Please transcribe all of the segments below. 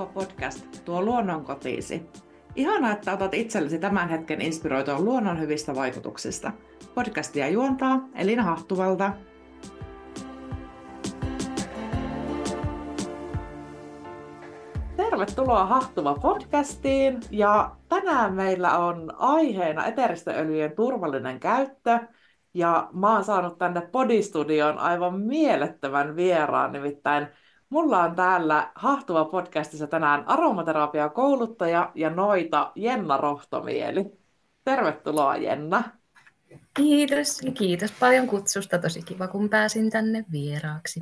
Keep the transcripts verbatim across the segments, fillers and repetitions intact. Liikkuva podcast tuo luonnon kotiisi. Ihanaa, että otat itsellesi tämän hetken inspiroitua luonnon hyvistä vaikutuksista. Podcastia juontaa Elina Hahtuvalta. Tervetuloa Hahtuva podcastiin, ja tänään meillä on aiheena eteeristen öljyjen turvallinen käyttö. Ja mä oon saanut tänne podistudioon aivan mielettömän vieraan, nimittäin mulla on täällä Hahtuva podcastissa tänään aromaterapiakouluttaja ja noita Jenna Rohtomieli. Tervetuloa, Jenna. Kiitos, kiitos paljon kutsusta. Tosi kiva, kun pääsin tänne vieraaksi.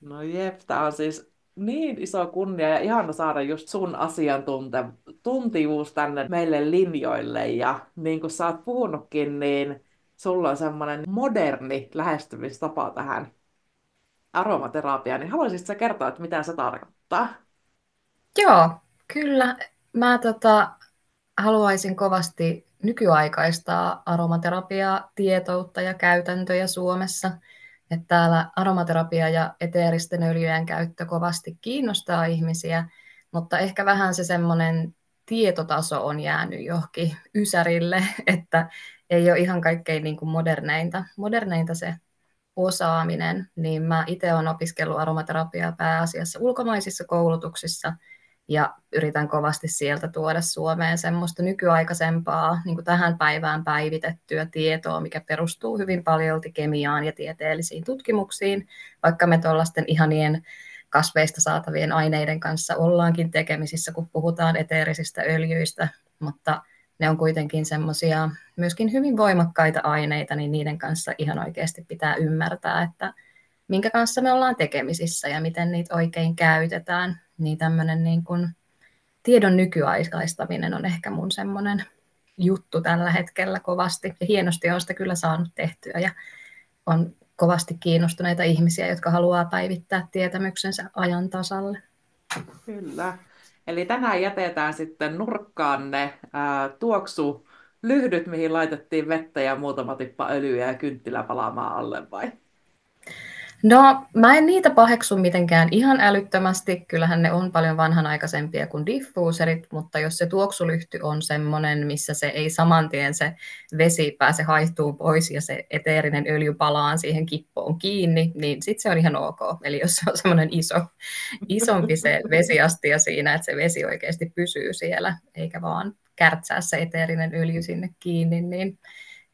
No jep, tää on siis niin iso kunnia ja ihana saada just sun asiantuntijuus tänne meille linjoille. Ja niin kuin sä oot puhunutkin, niin sulla on semmoinen moderni lähestymistapa tähän aromaterapiaan, niin haluaisitko sä kertoa, että mitä se tarkoittaa? Joo, kyllä. Mä tota, haluaisin kovasti nykyaikaistaa aromaterapiaa, tietoutta ja käytäntöjä Suomessa. Että täällä aromaterapia ja eteeristen öljyjen käyttö kovasti kiinnostaa ihmisiä, mutta ehkä vähän se semmoinen tietotaso on jäänyt johonkin ysärille, että ei ole ihan kaikkein niin kuin moderneinta. Moderneinta se osaaminen, niin mä itse olen opiskellut aromaterapiaa pääasiassa ulkomaisissa koulutuksissa ja yritän kovasti sieltä tuoda Suomeen semmoista nykyaikaisempaa, niin kuin tähän päivään päivitettyä tietoa, mikä perustuu hyvin paljolti kemiaan ja tieteellisiin tutkimuksiin, vaikka me tuollaisten ihanien kasveista saatavien aineiden kanssa ollaankin tekemisissä, kun puhutaan eteerisistä öljyistä, mutta ne on kuitenkin semmoisia myöskin hyvin voimakkaita aineita, niin niiden kanssa ihan oikeasti pitää ymmärtää, että minkä kanssa me ollaan tekemisissä ja miten niitä oikein käytetään. Niin tämmöinen niin kuin tiedon nykyaikaistaminen on ehkä mun semmoinen juttu tällä hetkellä kovasti. Ja hienosti on sitä kyllä saanut tehtyä ja on kovasti kiinnostuneita ihmisiä, jotka haluaa päivittää tietämyksensä ajan tasalle. Kyllä. Eli tänään jätetään sitten nurkkaan ne ää, tuoksulyhdyt, mihin laitettiin vettä ja muutama tippa öljyä ja kynttilä palaamaan alle, vai? No, mä en niitä paheksu mitenkään ihan älyttömästi. Kyllähän ne on paljon vanhanaikaisempia kuin diffuuserit, mutta jos se tuoksulyhty on semmoinen, missä se ei saman tien se vesi pääse haihtuu pois ja se eteerinen öljy palaan siihen kippoon kiinni, niin sitten se on ihan ok. Eli jos se on semmoinen iso, isompi se vesiastia siinä, että se vesi oikeasti pysyy siellä, eikä vaan kärtsää se eteerinen öljy sinne kiinni, niin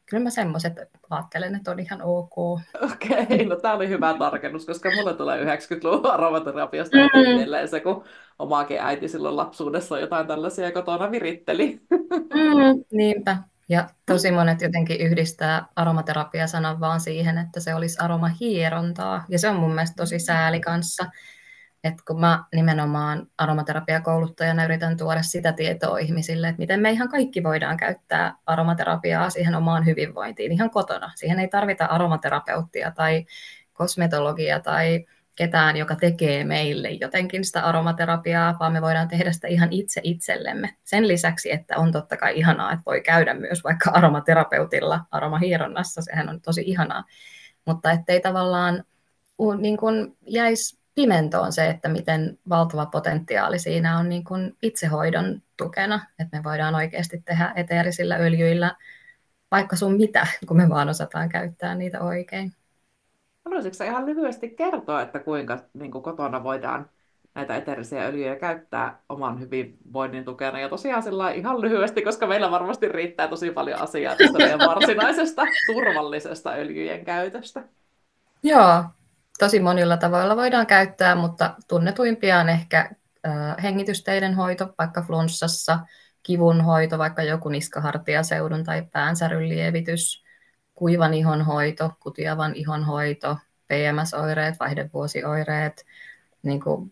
kyllä mä semmoiset ajattelen, että on ihan ok. Okei, okay, no tää oli hyvä tarkennus, koska mulle tulee yhdeksänkymmentäluvun aromaterapiasta mm. se, kun omaakin äiti silloin lapsuudessa jotain tällaisia kotona viritteli. Mm, niinpä. Ja tosi monet jotenkin yhdistää aromaterapiasanan vaan siihen, että se olisi aromahierontaa. Ja se on mun mielestä tosi sääli kanssa. Että kun mä nimenomaan aromaterapiakouluttajana yritän tuoda sitä tietoa ihmisille, että miten me ihan kaikki voidaan käyttää aromaterapiaa siihen omaan hyvinvointiin ihan kotona. Siihen ei tarvita aromaterapeuttia tai kosmetologia tai ketään, joka tekee meille jotenkin sitä aromaterapiaa, vaan me voidaan tehdä sitä ihan itse itsellemme. Sen lisäksi, että on totta kai ihanaa, että voi käydä myös vaikka aromaterapeutilla aromahieronnassa, sehän on tosi ihanaa, mutta ettei tavallaan niin kuin jäisi pimentoon se, että miten valtava potentiaali siinä on niin kuin itsehoidon tukena, että me voidaan oikeasti tehdä eteerisillä öljyillä vaikka sun mitä, kun me vaan osataan käyttää niitä oikein. Haluaisitko sä ihan lyhyesti kertoa, että kuinka niin kuin kotona voidaan näitä eteerisiä öljyjä käyttää oman hyvinvoinnin tukena? Ja tosiaan sillä ihan lyhyesti, koska meillä varmasti riittää tosi paljon asiaa tästä varsinaisesta turvallisesta öljyjen käytöstä. Joo. Tosi monilla tavoilla voidaan käyttää, mutta tunnetuimpia on ehkä ö, hengitysteiden hoito, vaikka flunssassa, kivun hoito, vaikka joku niskahartiaseudun tai päänsäryn lievitys, kuivan ihon hoito, kutiavan ihon hoito, P M S-oireet, vaihdevuosioireet, niin kuin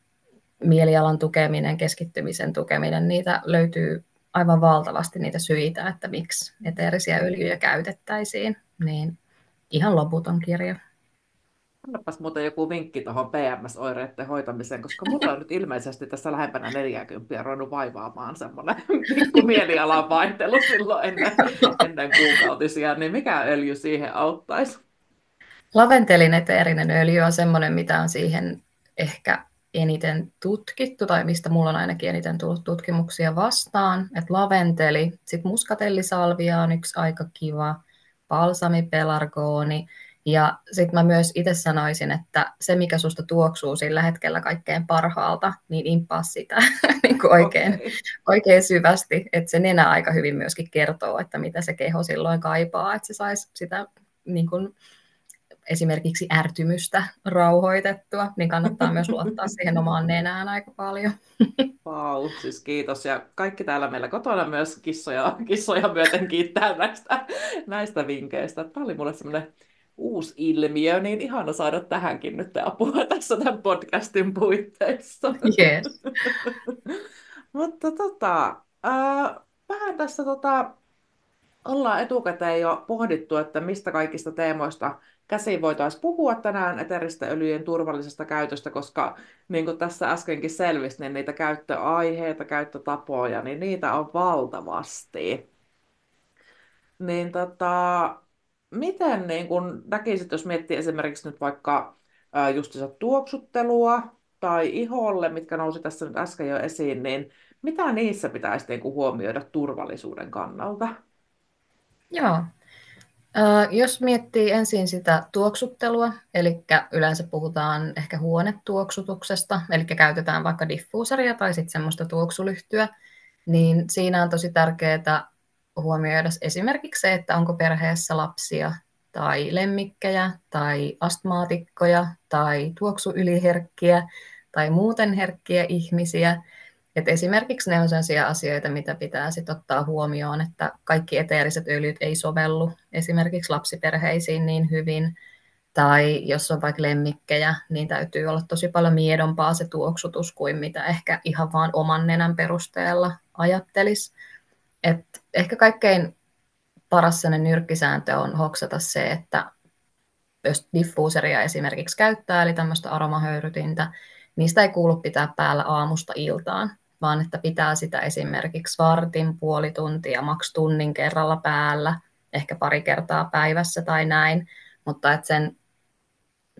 mielialan tukeminen, keskittymisen tukeminen, niitä löytyy aivan valtavasti niitä syitä, että miksi eteerisiä öljyjä käytettäisiin, niin ihan loputon kirja. Annapas muuten joku vinkki tuohon P M S-oireiden hoitamiseen, koska mulla on nyt ilmeisesti tässä lähempänä neljäkymmentä ruvennut vaivaamaan semmoinen mielialan vaihtelu silloin ennen, ennen kuukautisia, niin mikä öljy siihen auttaisi? Laventelin eteerinen öljy on semmoinen, mitä on siihen ehkä eniten tutkittu, tai mistä mulla on ainakin eniten tullut tutkimuksia vastaan, että laventeli, sitten muskatellisalvia on yksi aika kiva, balsami pelargooni, ja sitten mä myös itse sanoisin, että se mikä susta tuoksuu sillä hetkellä kaikkein parhaalta, niin impaa sitä niin kuin oikein, okay. oikein syvästi, että se nenä aika hyvin myöskin kertoo, että mitä se keho silloin kaipaa, että se saisi sitä niin kuin esimerkiksi ärtymystä rauhoitettua, niin kannattaa myös luottaa siihen omaan nenään aika paljon. Vau, wow, siis kiitos. Ja kaikki täällä meillä kotona myös kissoja, kissoja myöten kiittää näistä, näistä vinkkeistä. Tämä oli mulle semmoinen uusi ilmiö, niin ihana saada tähänkin nyt apua tässä tämän podcastin puitteissa. Yes. Mutta tota, äh, vähän tässä tota, ollaan etukäteen jo pohdittu, että mistä kaikista teemoista käsiin voitaisiin puhua tänään eteeristen öljyjen turvallisesta käytöstä, koska niin kuin tässä äskenkin selvisi, niin niitä käyttöaiheita, käyttötapoja, niin niitä on valtavasti. Niin tota, miten niin kun näkisit, jos miettii esimerkiksi nyt vaikka ää, justiinsa tuoksuttelua tai iholle, mitkä nousi tässä nyt äsken jo esiin, niin mitä niissä pitäisi niin kun huomioida turvallisuuden kannalta? Joo. Jos miettii ensin sitä tuoksuttelua, eli yleensä puhutaan ehkä huonetuoksutuksesta, eli käytetään vaikka diffuuseria tai sitten semmoista tuoksulyhtyä, niin siinä on tosi tärkeää huomioida esimerkiksi se, että onko perheessä lapsia tai lemmikkejä tai astmaatikkoja tai tuoksuyliherkkiä tai muuten herkkiä ihmisiä. Et esimerkiksi ne on sellaisia asioita, mitä pitää sit ottaa huomioon, että kaikki eteeriset öljyt ei sovellu esimerkiksi lapsiperheisiin niin hyvin, tai jos on vaikka lemmikkejä, niin täytyy olla tosi paljon miedompaa se tuoksutus kuin mitä ehkä ihan vaan oman nenän perusteella ajattelisi. Et ehkä kaikkein paras nyrkkisääntö on hoksata se, että jos diffuuseria esimerkiksi käyttää, eli tämmöistä aromahöyrytintä, niistä ei kuulu pitää päällä aamusta iltaan, vaan että pitää sitä esimerkiksi vartin, puoli tuntia, maks tunnin kerralla päällä, ehkä pari kertaa päivässä tai näin, mutta että sen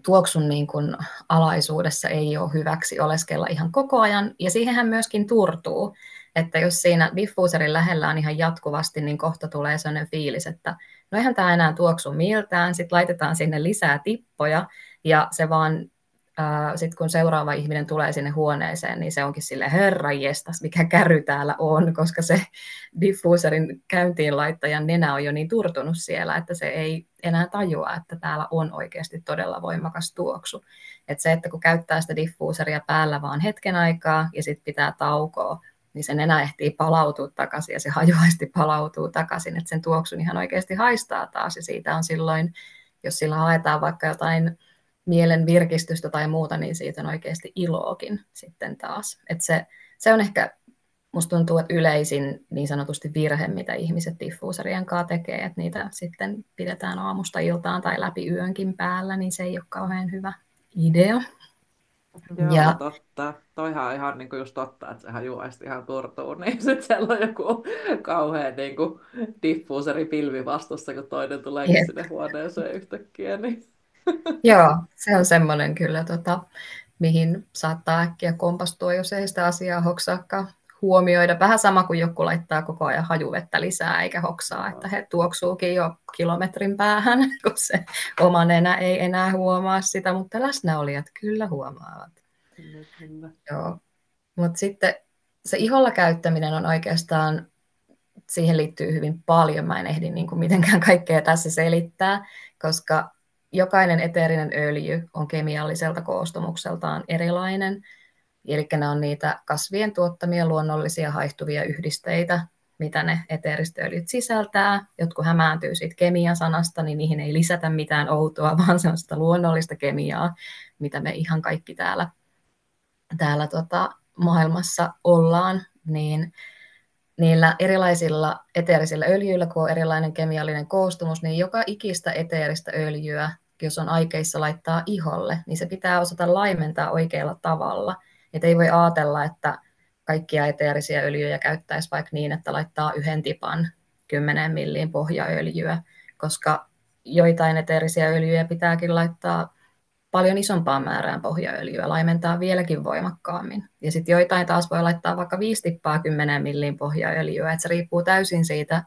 tuoksun niin kuin alaisuudessa ei ole hyväksi oleskella ihan koko ajan, ja siihenhän myöskin turtuu, että jos siinä diffuuserin lähellä on ihan jatkuvasti, niin kohta tulee sellainen fiilis, että no eihän tämä enää tuoksu miltään, sitten laitetaan sinne lisää tippoja, ja se vaan sitten kun seuraava ihminen tulee sinne huoneeseen, niin se onkin silleen herranjestas, mikä käry täällä on, koska se diffuuserin käyntiin laittajan nenä on jo niin turtunut siellä, että se ei enää tajua, että täällä on oikeasti todella voimakas tuoksu. Että se, että kun käyttää sitä diffuuseria päällä vaan hetken aikaa ja sitten pitää taukoa, niin se nenä ehtii palautua takaisin ja se hajuaisti palautuu takaisin, että sen tuoksun ihan oikeasti haistaa taas ja siitä on silloin, jos sillä haetaan vaikka jotain mielen virkistystä tai muuta, niin siitä on oikeasti iloakin sitten taas. Et se, se on ehkä, musta tuntuu, että yleisin niin sanotusti virhe, mitä ihmiset diffuuserien kanssa tekee, että niitä sitten pidetään aamusta iltaan tai läpi yönkin päällä, niin se ei ole kauhean hyvä idea. Joo, ja totta. Toihan on ihan niin kuin just totta, että se hajuaisti ihan turtuu, niin sitten siellä on joku kauhean niin kuin diffuuseripilvi vastuussa, kun toinen tulee yep. sinne huoneeseen yhtäkkiä, niin joo, se on semmoinen kyllä, tota, mihin saattaa äkkiä kompastua, jos ei sitä asiaa hoksaakaan huomioida. Vähän sama kuin joku laittaa koko ajan hajuvettä lisää eikä hoksaa, että he tuoksuukin jo kilometrin päähän, kun se oma nenä ei enää huomaa sitä, mutta läsnäolijat kyllä huomaavat. Kyllä, kyllä. Joo, mutta sitten se iholla käyttäminen on oikeastaan, siihen liittyy hyvin paljon. Mä en ehdi niin kuin mitenkään kaikkea tässä selittää, koska jokainen eteerinen öljy on kemialliselta koostumukseltaan erilainen, eli ne on niitä kasvien tuottamia luonnollisia haihtuvia yhdisteitä, mitä ne eteeriset öljyt sisältää. Jotkut hämääntyy siitä kemia-sanasta, niin niihin ei lisätä mitään outoa, vaan se on sitä luonnollista kemiaa, mitä me ihan kaikki täällä, täällä tota maailmassa ollaan, niin niillä erilaisilla eteerisillä öljyillä, kun on erilainen kemiallinen koostumus, niin joka ikistä eteeristä öljyä, jos on aikeissa laittaa iholle, niin se pitää osata laimentaa oikealla tavalla. Et ei voi ajatella, että kaikkia eteerisiä öljyjä käyttäisi vaikka niin, että laittaa yhden tipan kymmenen milliin pohjaöljyä, koska joitain eteerisiä öljyjä pitääkin laittaa paljon isompaan määrään pohjaöljyä, laimentaa vieläkin voimakkaammin. Ja sitten joitain taas voi laittaa vaikka viisi tippaa kymmeneen milliin pohjaöljyä, että se riippuu täysin siitä,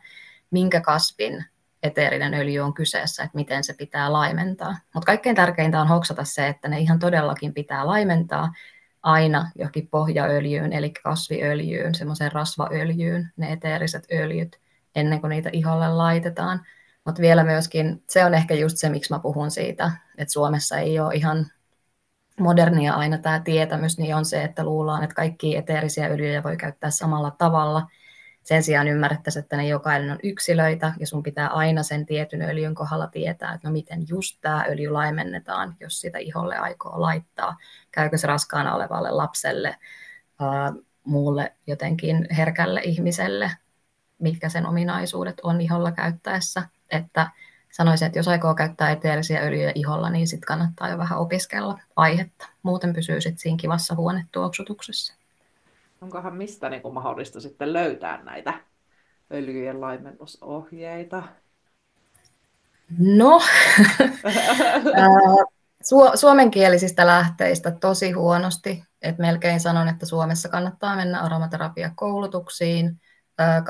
minkä kasvin eteerinen öljy on kyseessä, että miten se pitää laimentaa. Mutta kaikkein tärkeintä on hoksata se, että ne ihan todellakin pitää laimentaa aina johonkin pohjaöljyyn, eli kasviöljyyn, semmoiseen rasvaöljyyn, ne eteeriset öljyt, ennen kuin niitä iholle laitetaan. Mutta vielä myöskin, se on ehkä just se, miksi mä puhun siitä, että Suomessa ei ole ihan modernia aina tämä tietämys, niin on se, että luullaan, että kaikki eteerisiä öljyjä voi käyttää samalla tavalla. Sen sijaan ymmärrettäisiin, että ne jokainen on yksilöitä, ja sun pitää aina sen tietyn öljyn kohdalla tietää, että no miten just tämä öljy laimennetaan, jos sitä iholle aikoo laittaa. Käykö se raskaana olevalle lapselle, ää, muulle jotenkin herkälle ihmiselle, mitkä sen ominaisuudet on iholla käyttäessä. Että sanoisin, että jos aikoo käyttää eteerisiä öljyjä iholla, niin sitten kannattaa jo vähän opiskella aihetta. Muuten pysyy sitten siinä kivassa huonetuoksutuksessa. Onkohan mistä niin kuin mahdollista sitten löytää näitä öljyjen laimennusohjeita? No, Su- suomenkielisistä lähteistä tosi huonosti. Et melkein sanon, että Suomessa kannattaa mennä aromaterapiakoulutuksiin,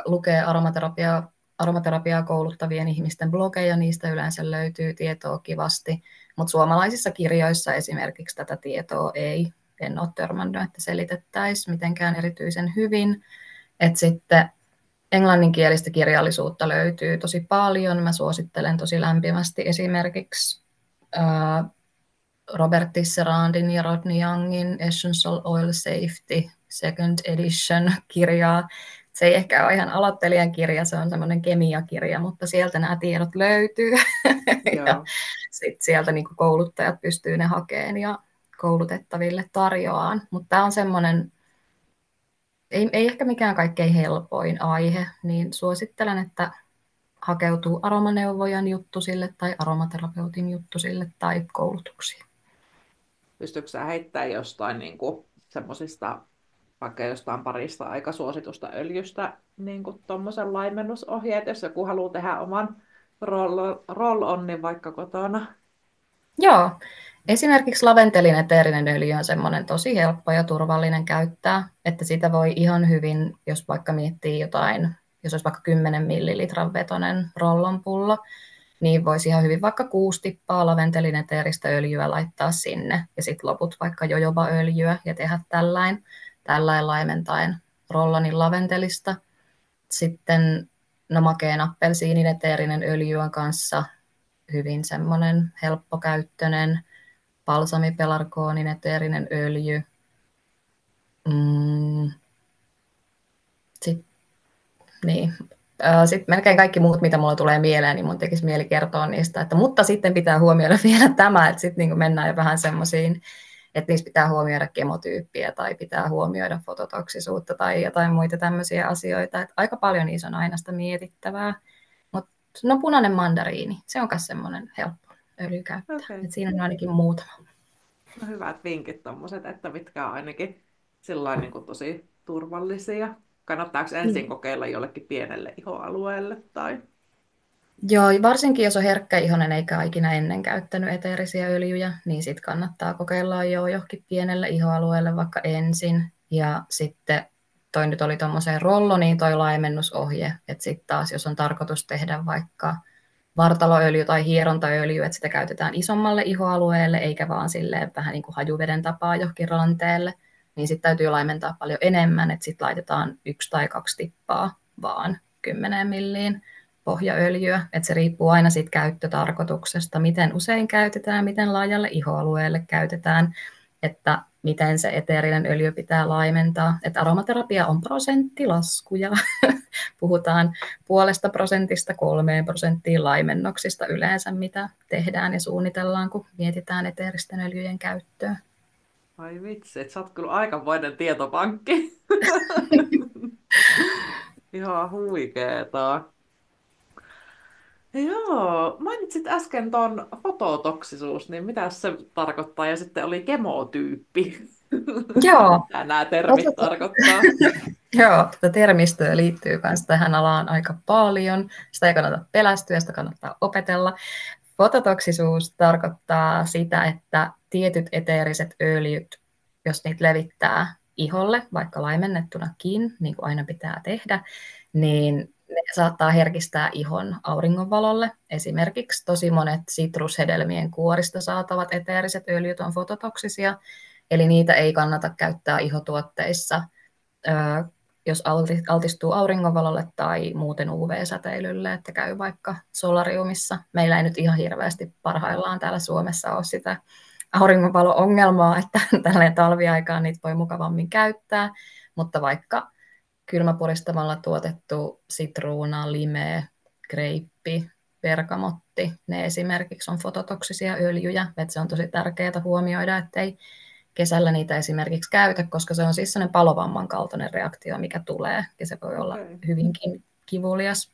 lukee aromaterapiaa, aromaterapiaa kouluttavien ihmisten blogeja, niistä yleensä löytyy tietoa kivasti, mutta suomalaisissa kirjoissa esimerkiksi tätä tietoa ei, en ole törmännyt, että selitettäisiin mitenkään erityisen hyvin. Et sitten englanninkielistä kirjallisuutta löytyy tosi paljon, mä suosittelen tosi lämpimästi esimerkiksi ää, Robert Tisserandin ja Rodney Youngin Essential Oil Safety Second Edition kirjaa. Se ei ehkä ole ihan aloittelijan kirja, se on semmoinen kemiakirja, mutta sieltä nämä tiedot löytyy. Ja sit sieltä niin kouluttajat pystyy ne hakemaan ja koulutettaville tarjoaan. Mutta tämä on semmoinen, ei, ei ehkä mikään kaikkein helpoin aihe, niin suosittelen, että hakeutuu aromaneuvojan juttusille tai aromaterapeutin juttusille tai koulutuksiin. Pystytkö sä heittämään jostain niin kuin semmoisista, vaikka jostain parista aika suositusta öljystä, niin kuin tuommoisen laimennusohjeet, jos joku haluaa tehdä oman roll-onin vaikka kotona? Joo, esimerkiksi laventelin eteerinen öljy on semmoinen tosi helppo ja turvallinen käyttää, että sitä voi ihan hyvin, jos vaikka miettii jotain, jos olisi vaikka kymmenen millilitran vetoinen rollonpullo, niin voisi ihan hyvin vaikka kuusi tippaa laventelin eteeristä öljyä laittaa sinne, ja sitten loput vaikka jojobaöljyä ja tehdä tällainen. Tällainen laimentaen rollonin laventelista. Sitten no, makeen appelsiinin eteerinen öljy on kanssa hyvin semmoinen helppokäyttöinen. Balsamipelarkoonin eteerinen öljy. Mm. Sitten, niin. Sitten melkein kaikki muut, mitä mulla tulee mieleen, niin mun tekisi mieli kertoa niistä. Että, mutta sitten pitää huomioida vielä tämä, että sitten niin mennään jo vähän semmoisiin, että niissä pitää huomioida kemotyyppiä tai pitää huomioida fototoksisuutta tai jotain muita tämmöisiä asioita. Et aika paljon niissä on aina sitä mietittävää. Mut, no punainen mandariini, se on myös semmoinen helppo öljy käyttää. Okay. Et siinä on ainakin muutama. No hyvät vinkit tommoset, että mitkä on ainakin sillain niin kuin tosi turvallisia. Kannattaako ensin mm. kokeilla jollekin pienelle ihoalueelle tai... Joo, varsinkin jos on herkkä ihonen eikä ikinä ennen käyttänyt eteerisiä öljyjä, niin sitten kannattaa kokeilla jo johonkin pienelle ihoalueelle vaikka ensin. Ja sitten toi nyt oli tuommoiseen rolloniin toi laimennusohje, että sitten taas jos on tarkoitus tehdä vaikka vartaloöljy tai hierontaöljy, että sitä käytetään isommalle ihoalueelle eikä vaan silleen vähän niin kuin hajuveden tapaa johonkin ranteelle, niin sitten täytyy laimentaa paljon enemmän, että sitten laitetaan yksi tai kaksi tippaa vaan kymmeneen milliin pohjaöljyä, että se riippuu aina siitä käyttötarkoituksesta, miten usein käytetään, miten laajalle ihoalueelle käytetään, että miten se eteerinen öljy pitää laimentaa. Että aromaterapia on prosenttilaskuja. Puhutaan puolesta prosentista kolmeen prosenttiin laimennoksista yleensä, mitä tehdään ja suunnitellaan, kun mietitään eteeristen öljyjen käyttöä. Ai vitsi, että sä oot kyllä aikamoinen tietopankki. Ihan huikeeta. Joo, mainitsit äsken tuon fototoksisuus, niin mitä se tarkoittaa? Ja sitten oli kemotyyppi. Joo. Nämä termit Fotot... tarkoittaa. Joo, tätä termistöä liittyy myös tähän alaan aika paljon. Sitä ei kannata pelästyä, sitä kannattaa opetella. Fototoksisuus tarkoittaa sitä, että tietyt eteeriset öljyt, jos niitä levittää iholle, vaikka laimennettunakin, niin kuin aina pitää tehdä, niin ne saattaa herkistää ihon auringonvalolle. Esimerkiksi tosi monet sitrushedelmien kuorista saatavat eteeriset öljyt on fototoksisia, eli niitä ei kannata käyttää ihotuotteissa, jos altistuu auringonvalolle tai muuten U V-säteilylle, että käy vaikka solariumissa. Meillä ei nyt ihan hirveästi parhaillaan täällä Suomessa ole sitä auringonvalo-ongelmaa, että tälleen talviaikaan niitä voi mukavammin käyttää, mutta vaikka kylmäpuristamalla tuotettu sitruuna, lime, greippi, bergamotti, ne esimerkiksi on fototoksisia öljyjä, että se on tosi tärkeää huomioida, ettei kesällä niitä esimerkiksi käytä, koska se on siis sellainen palovamman kaltainen reaktio, mikä tulee, ja se voi olla okay. hyvinkin kivulias.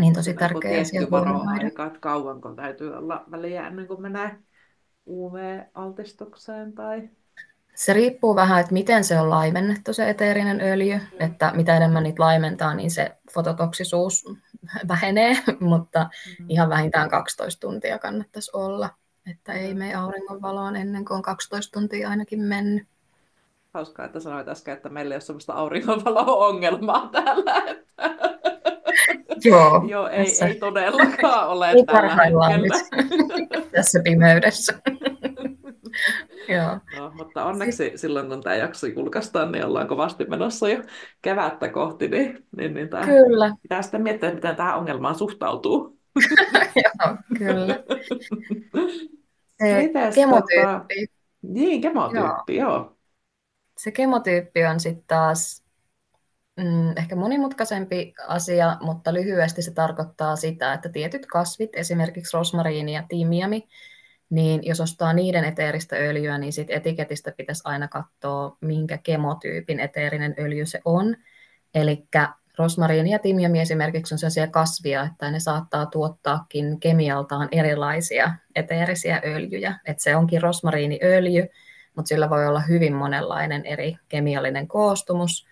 Niin tosi tärkeää asia huomioida. Että kauanko täytyy olla väliä ennen kuin menee U V-altistukseen tai... Se riippuu vähän, että miten se on laimennettu se eteerinen öljy, että mitä enemmän niitä laimentaa, niin se fototoksisuus vähenee, mutta ihan vähintään kaksitoista tuntia kannattaisi olla, että ei mene auringonvaloon ennen kuin on kaksitoista tuntia ainakin mennyt. Hauskaa, että sanoit äsken, että meillä ei ole sellaista auringonvalo-ongelmaa täällä. Että... Joo, Joo ei, tässä... ei todellakaan ole ei tällä hetkellä. Tässä pimeydessä. Joo. No, mutta onneksi silloin, kun tämä jakso julkaistaan, niin ollaan kovasti menossa jo kevättä kohti, niin, niin, niin tämä, kyllä. pitää sitten miettiä, miten tähän ongelmaan suhtautuu. Joo, kyllä. Se Mites, kemotyyppi. Tota... Niin, kemotyyppi, joo. joo. Se kemotyyppi on sitten taas mm, ehkä monimutkaisempi asia, mutta lyhyesti se tarkoittaa sitä, että tietyt kasvit, esimerkiksi rosmariini ja timiami, niin jos ostaa niiden eteeristä öljyä, niin sit etiketistä pitäisi aina katsoa, minkä kemotyypin eteerinen öljy se on. Eli rosmariini ja timjami esimerkiksi on sellaisia kasvia, että ne saattaa tuottaakin kemialtaan erilaisia eteerisiä öljyjä. Et se onkin rosmariiniöljy, mutta sillä voi olla hyvin monenlainen eri kemiallinen koostumus,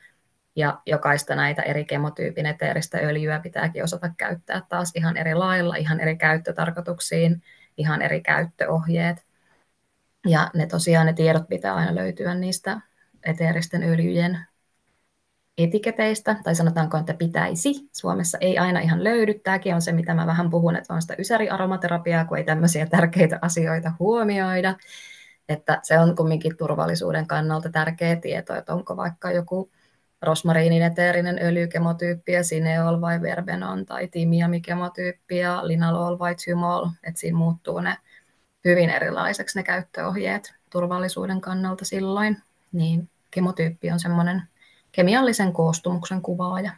ja jokaista näitä eri kemotyypin eteeristä öljyä pitääkin osata käyttää taas ihan eri lailla, ihan eri käyttötarkoituksiin. Ihan eri käyttöohjeet. Ja ne tosiaan ne tiedot pitää aina löytyä niistä eteeristen öljyjen etiketeistä, tai sanotaanko, että pitäisi. Suomessa ei aina ihan löydy. Tämäkin on se, mitä mä vähän puhun, että on sitä ysäriaromaterapiaa, kun ei tämmöisiä tärkeitä asioita huomioida. Että se on kumminkin turvallisuuden kannalta tärkeä tieto, että onko vaikka joku rosmariinin eteerinen öljy, kemotyyppiä, sineol vai verbenon tai timiami kemotyyppiä, linalol vai thymol, että siinä muuttuu ne hyvin erilaiseksi ne käyttöohjeet turvallisuuden kannalta silloin, niin kemotyyppi on semmoinen kemiallisen koostumuksen kuvaaja.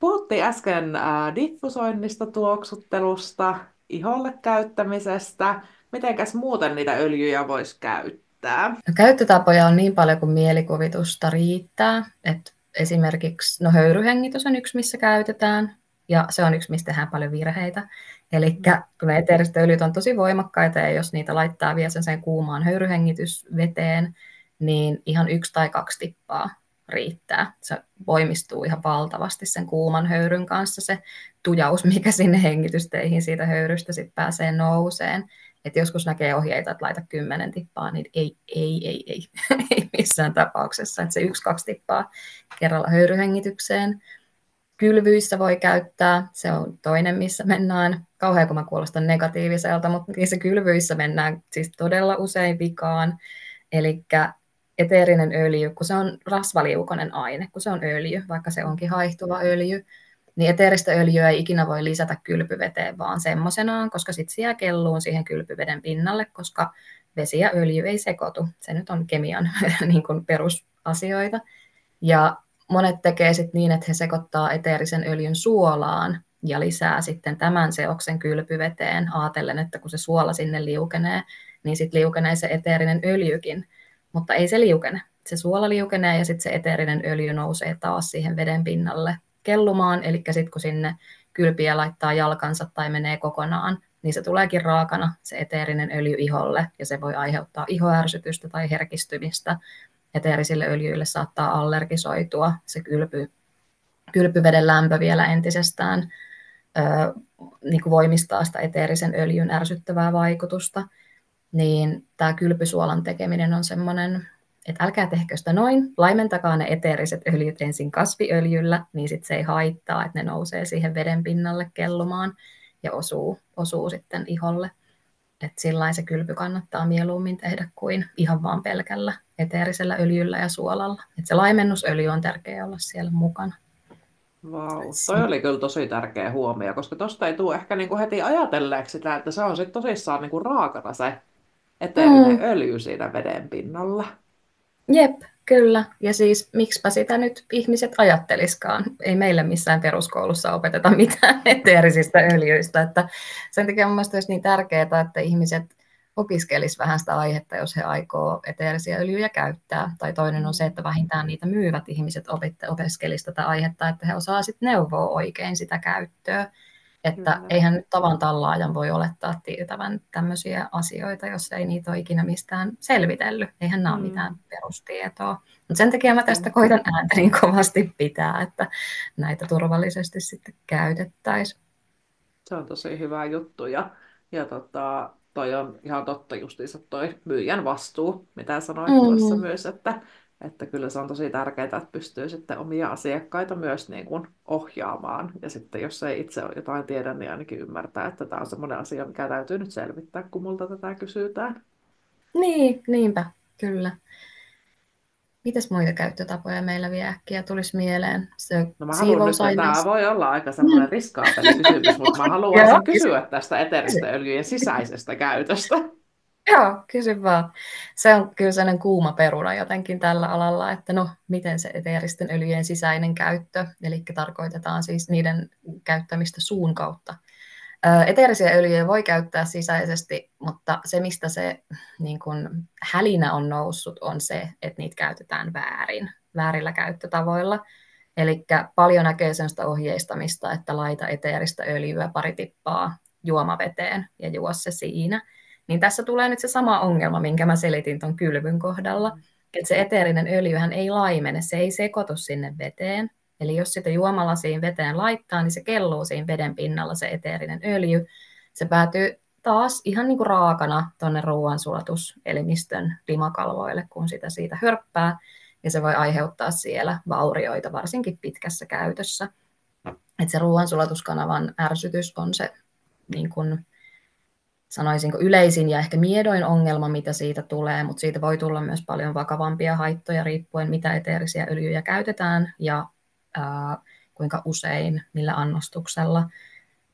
Puhuttiin äsken äh, diffusoinnista, tuoksuttelusta, iholle käyttämisestä. Mitenkäs muuten niitä öljyjä voisi käyttää? No, käyttötapoja on niin paljon kuin mielikuvitusta riittää, että esimerkiksi no, höyryhengitys on yksi, missä käytetään, ja se on yksi, missä tehdään paljon virheitä. Eli kun ne eteeriset öljyt on tosi voimakkaita, ja jos niitä laittaa vielä sen, sen kuumaan höyryhengitysveteen, niin ihan yksi tai kaksi tippaa riittää. Se voimistuu ihan valtavasti sen kuuman höyryn kanssa, se tujaus, mikä sinne hengitysteihin siitä höyrystä sitten pääsee nouseen. Et joskus näkee ohjeita, että laita kymmenen tippaa, niin ei, ei, ei, ei, ei missään tapauksessa. Et se yksi, kaksi tippaa kerralla höyryhengitykseen. Kylvyissä voi käyttää, se on toinen, missä mennään. Kauhean, kun mä kuulostan negatiiviselta, mutta niissä kylvyissä mennään siis todella usein vikaan. Eli eteerinen öljy, kun se on rasvaliukoinen aine, kun se on öljy, vaikka se onkin haihtuva öljy, niin eteeristä öljyä ei ikinä voi lisätä kylpyveteen vaan semmoisenaan, koska sitten se jää kelluun siihen kylpyveden pinnalle, koska vesi ja öljy ei sekoitu. Se nyt on kemian niin kuin perusasioita. Ja monet tekee sitten niin, että he sekoittaa eteerisen öljyn suolaan ja lisää sitten tämän seoksen kylpyveteen, ajatellen, että kun se suola sinne liukenee, niin sitten liukenee se eteerinen öljykin, mutta ei se liukene. Se suola liukenee ja sitten se eteerinen öljy nousee taas siihen veden pinnalle kellumaan, eli sitten kun sinne kylpiä laittaa jalkansa tai menee kokonaan, niin se tuleekin raakana se eteerinen öljy iholle, ja se voi aiheuttaa ihoärsytystä tai herkistymistä. Eteerisille öljyille saattaa allergisoitua, se kylpy, kylpyveden lämpö vielä entisestään niin kuin voimistaa sitä eteerisen öljyn ärsyttävää vaikutusta, niin tämä kylpysuolan tekeminen on semmoinen, että älkää tehkö sitä noin, laimentakaa ne eteeriset öljyt ensin kasviöljyllä, niin sitten se ei haittaa, että ne nousee siihen veden pinnalle kellumaan ja osuu, osuu sitten iholle. Että sillain se kylpy kannattaa mieluummin tehdä kuin ihan vaan pelkällä eteerisellä öljyllä ja suolalla. Että se laimennusöljy on tärkeää olla siellä mukana. Vau, wow, toi oli kyllä tosi tärkeä huomio, koska tosta ei tule ehkä niinku heti ajatelleeksi sitä, että se on sit tosissaan niinku raakana se eteerinen mm. öljy siinä veden pinnalla. Jep, kyllä. Ja siis miksipä sitä nyt ihmiset ajatteliskaan. Ei meille missään peruskoulussa opeteta mitään eteerisistä öljyistä. Että sen takia mun mielestä olisi niin tärkeää, että ihmiset opiskelisivat vähän sitä aihetta, jos he aikoo eteerisiä öljyjä käyttää. Tai toinen on se, että vähintään niitä myyvät ihmiset opiskelisivat tätä aihetta, että he osaa sit neuvoa oikein sitä käyttöä. Että mm-hmm. eihän nyt tavan tallaajan voi olettaa tietävän tämmöisiä asioita, jos ei niitä ole ikinä mistään selvitellyt. Eihän nämä mm-hmm. ole mitään perustietoa. Mutta sen takia mä tästä koitan ääntä niin kovasti pitää, että näitä turvallisesti sitten käytettäisiin. Se on tosi hyvä juttu. Ja, ja tota, toi on ihan totta justiinsa toi myyjän vastuu, mitä sanoit mm-hmm. tuossa myös, että, että kyllä se on tosi tärkeää, että pystyy sitten omia asiakkaita myös niin kuin ohjaamaan. Ja sitten jos ei itse jotain tiedä, niin ainakin ymmärtää, että tämä on semmoinen asia, mikä täytyy nyt selvittää, kun multa tätä kysytään. Niin, niinpä, kyllä. Mitäs muita käyttötapoja meillä vielä äkkiä tulisi mieleen? Se no mä haluan nyt, tämä voi olla aika semmoinen riskaapeli kysymys, mutta mä haluaisin kysyä tästä eteeristen öljyjen sisäisestä käytöstä. Joo, kysy vaan. Se on kyllä sellainen kuuma peruna jotenkin tällä alalla, että no, miten se eteeristen öljyjen sisäinen käyttö, eli tarkoitetaan siis niiden käyttämistä suun kautta. Eteerisiä öljyjä voi käyttää sisäisesti, mutta se, mistä se niin kun, hälinä on noussut, on se, että niitä käytetään väärin, väärillä käyttötavoilla. Eli paljon näkee sellaista ohjeistamista, että laita eteeristä öljyä pari tippaa juomaveteen ja juo se siinä. Niin tässä tulee nyt se sama ongelma, minkä mä selitin tuon kylvyn kohdalla. Että se eteerinen öljyhän ei laimene, se ei sekoitu sinne veteen. Eli jos sitä juomalasiin veteen laittaa, niin se kelluu siinä veden pinnalla se eteerinen öljy. Se päätyy taas ihan niin kuin raakana tuonne ruoansulatus-elimistön limakalvoille, kun sitä siitä hörppää. Ja se voi aiheuttaa siellä vaurioita, varsinkin pitkässä käytössä. Että se ruoansulatuskanavan ärsytys on se niin kuin sanoisinko yleisin ja ehkä miedoin ongelma, mitä siitä tulee, mutta siitä voi tulla myös paljon vakavampia haittoja riippuen, mitä eteerisiä öljyjä käytetään ja ää, kuinka usein, millä annostuksella.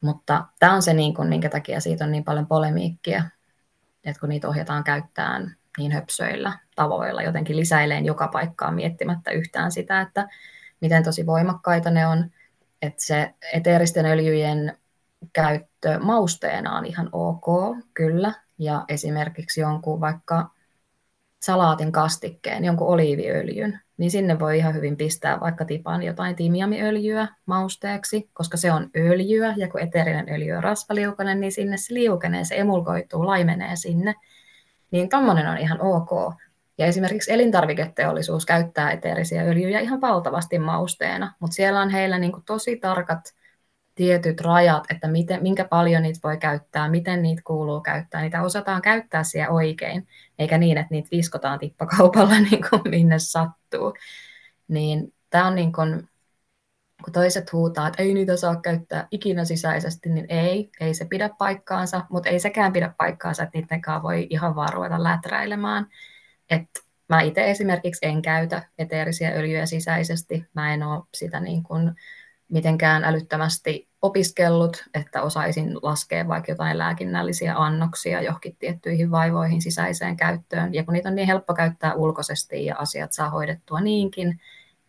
Mutta tämä on se, niin kun, minkä takia siitä on niin paljon polemiikkia, että kun niitä ohjataan käyttämään niin höpsöillä tavoilla, jotenkin lisäileen joka paikkaan miettimättä yhtään sitä, että miten tosi voimakkaita ne on, että se eteeristen öljyjen käyttö mausteena on ihan ok, kyllä. Ja esimerkiksi jonkun vaikka salaatin kastikkeen, jonkun oliiviöljyn, niin sinne voi ihan hyvin pistää vaikka tipan jotain timiamiöljyä mausteeksi, koska se on öljyä, ja kun eteerinen öljy on rasvaliukainen, niin sinne se liukenee, se emulkoituu, laimenee sinne. Niin tommonen on ihan ok. Ja esimerkiksi elintarviketeollisuus käyttää eteerisiä öljyjä ihan valtavasti mausteena, mutta siellä on heillä niin kuin tosi tarkat tietyt rajat, että miten, minkä paljon niitä voi käyttää, miten niitä kuuluu käyttää, niitä osataan käyttää siellä oikein, eikä niin, että niitä viskotaan tippakaupalla niin kuin minne sattuu. Niin tämä on niin kuin, kun toiset huutaa, että ei niitä saa käyttää ikinä sisäisesti, niin ei, ei se pidä paikkaansa, mutta ei sekään pidä paikkaansa, että niidenkaan voi ihan vaan ruveta läträilemään. Että mä itse esimerkiksi en käytä eteerisiä öljyjä sisäisesti, mä en ole sitä niin kuin mitenkään älyttömästi opiskellut, että osaisin laskea vaikka jotain lääkinnällisiä annoksia johonkin tiettyihin vaivoihin sisäiseen käyttöön. Ja kun niitä on niin helppo käyttää ulkoisesti ja asiat saa hoidettua niinkin,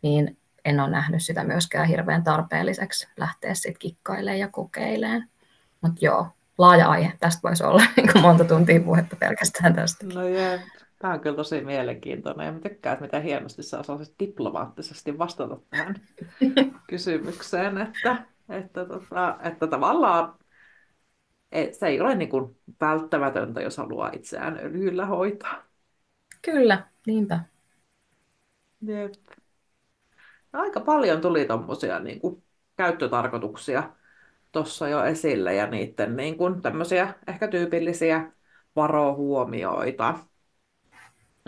niin en ole nähnyt sitä myöskään hirveän tarpeelliseksi lähteä sitten kikkailemaan ja kokeilemaan. Mutta joo, laaja aihe. Tästä voisi olla monta tuntia puhetta pelkästään tästä. No jää. Tämä on kyllä tosi mielenkiintoinen ja mä tykkään, että miten hienosti sä osasit diplomaattisesti vastata tähän kysymykseen, että, että, tota, että tavallaan se ei ole niin kuin välttämätöntä, jos haluaa itseään öljyllä hoitaa. Kyllä, niinpä. Jep. Aika paljon tuli tommosia niin kuin käyttötarkoituksia tuossa jo esille ja niiden niin kuin tämmöisiä ehkä tyypillisiä varohuomioita.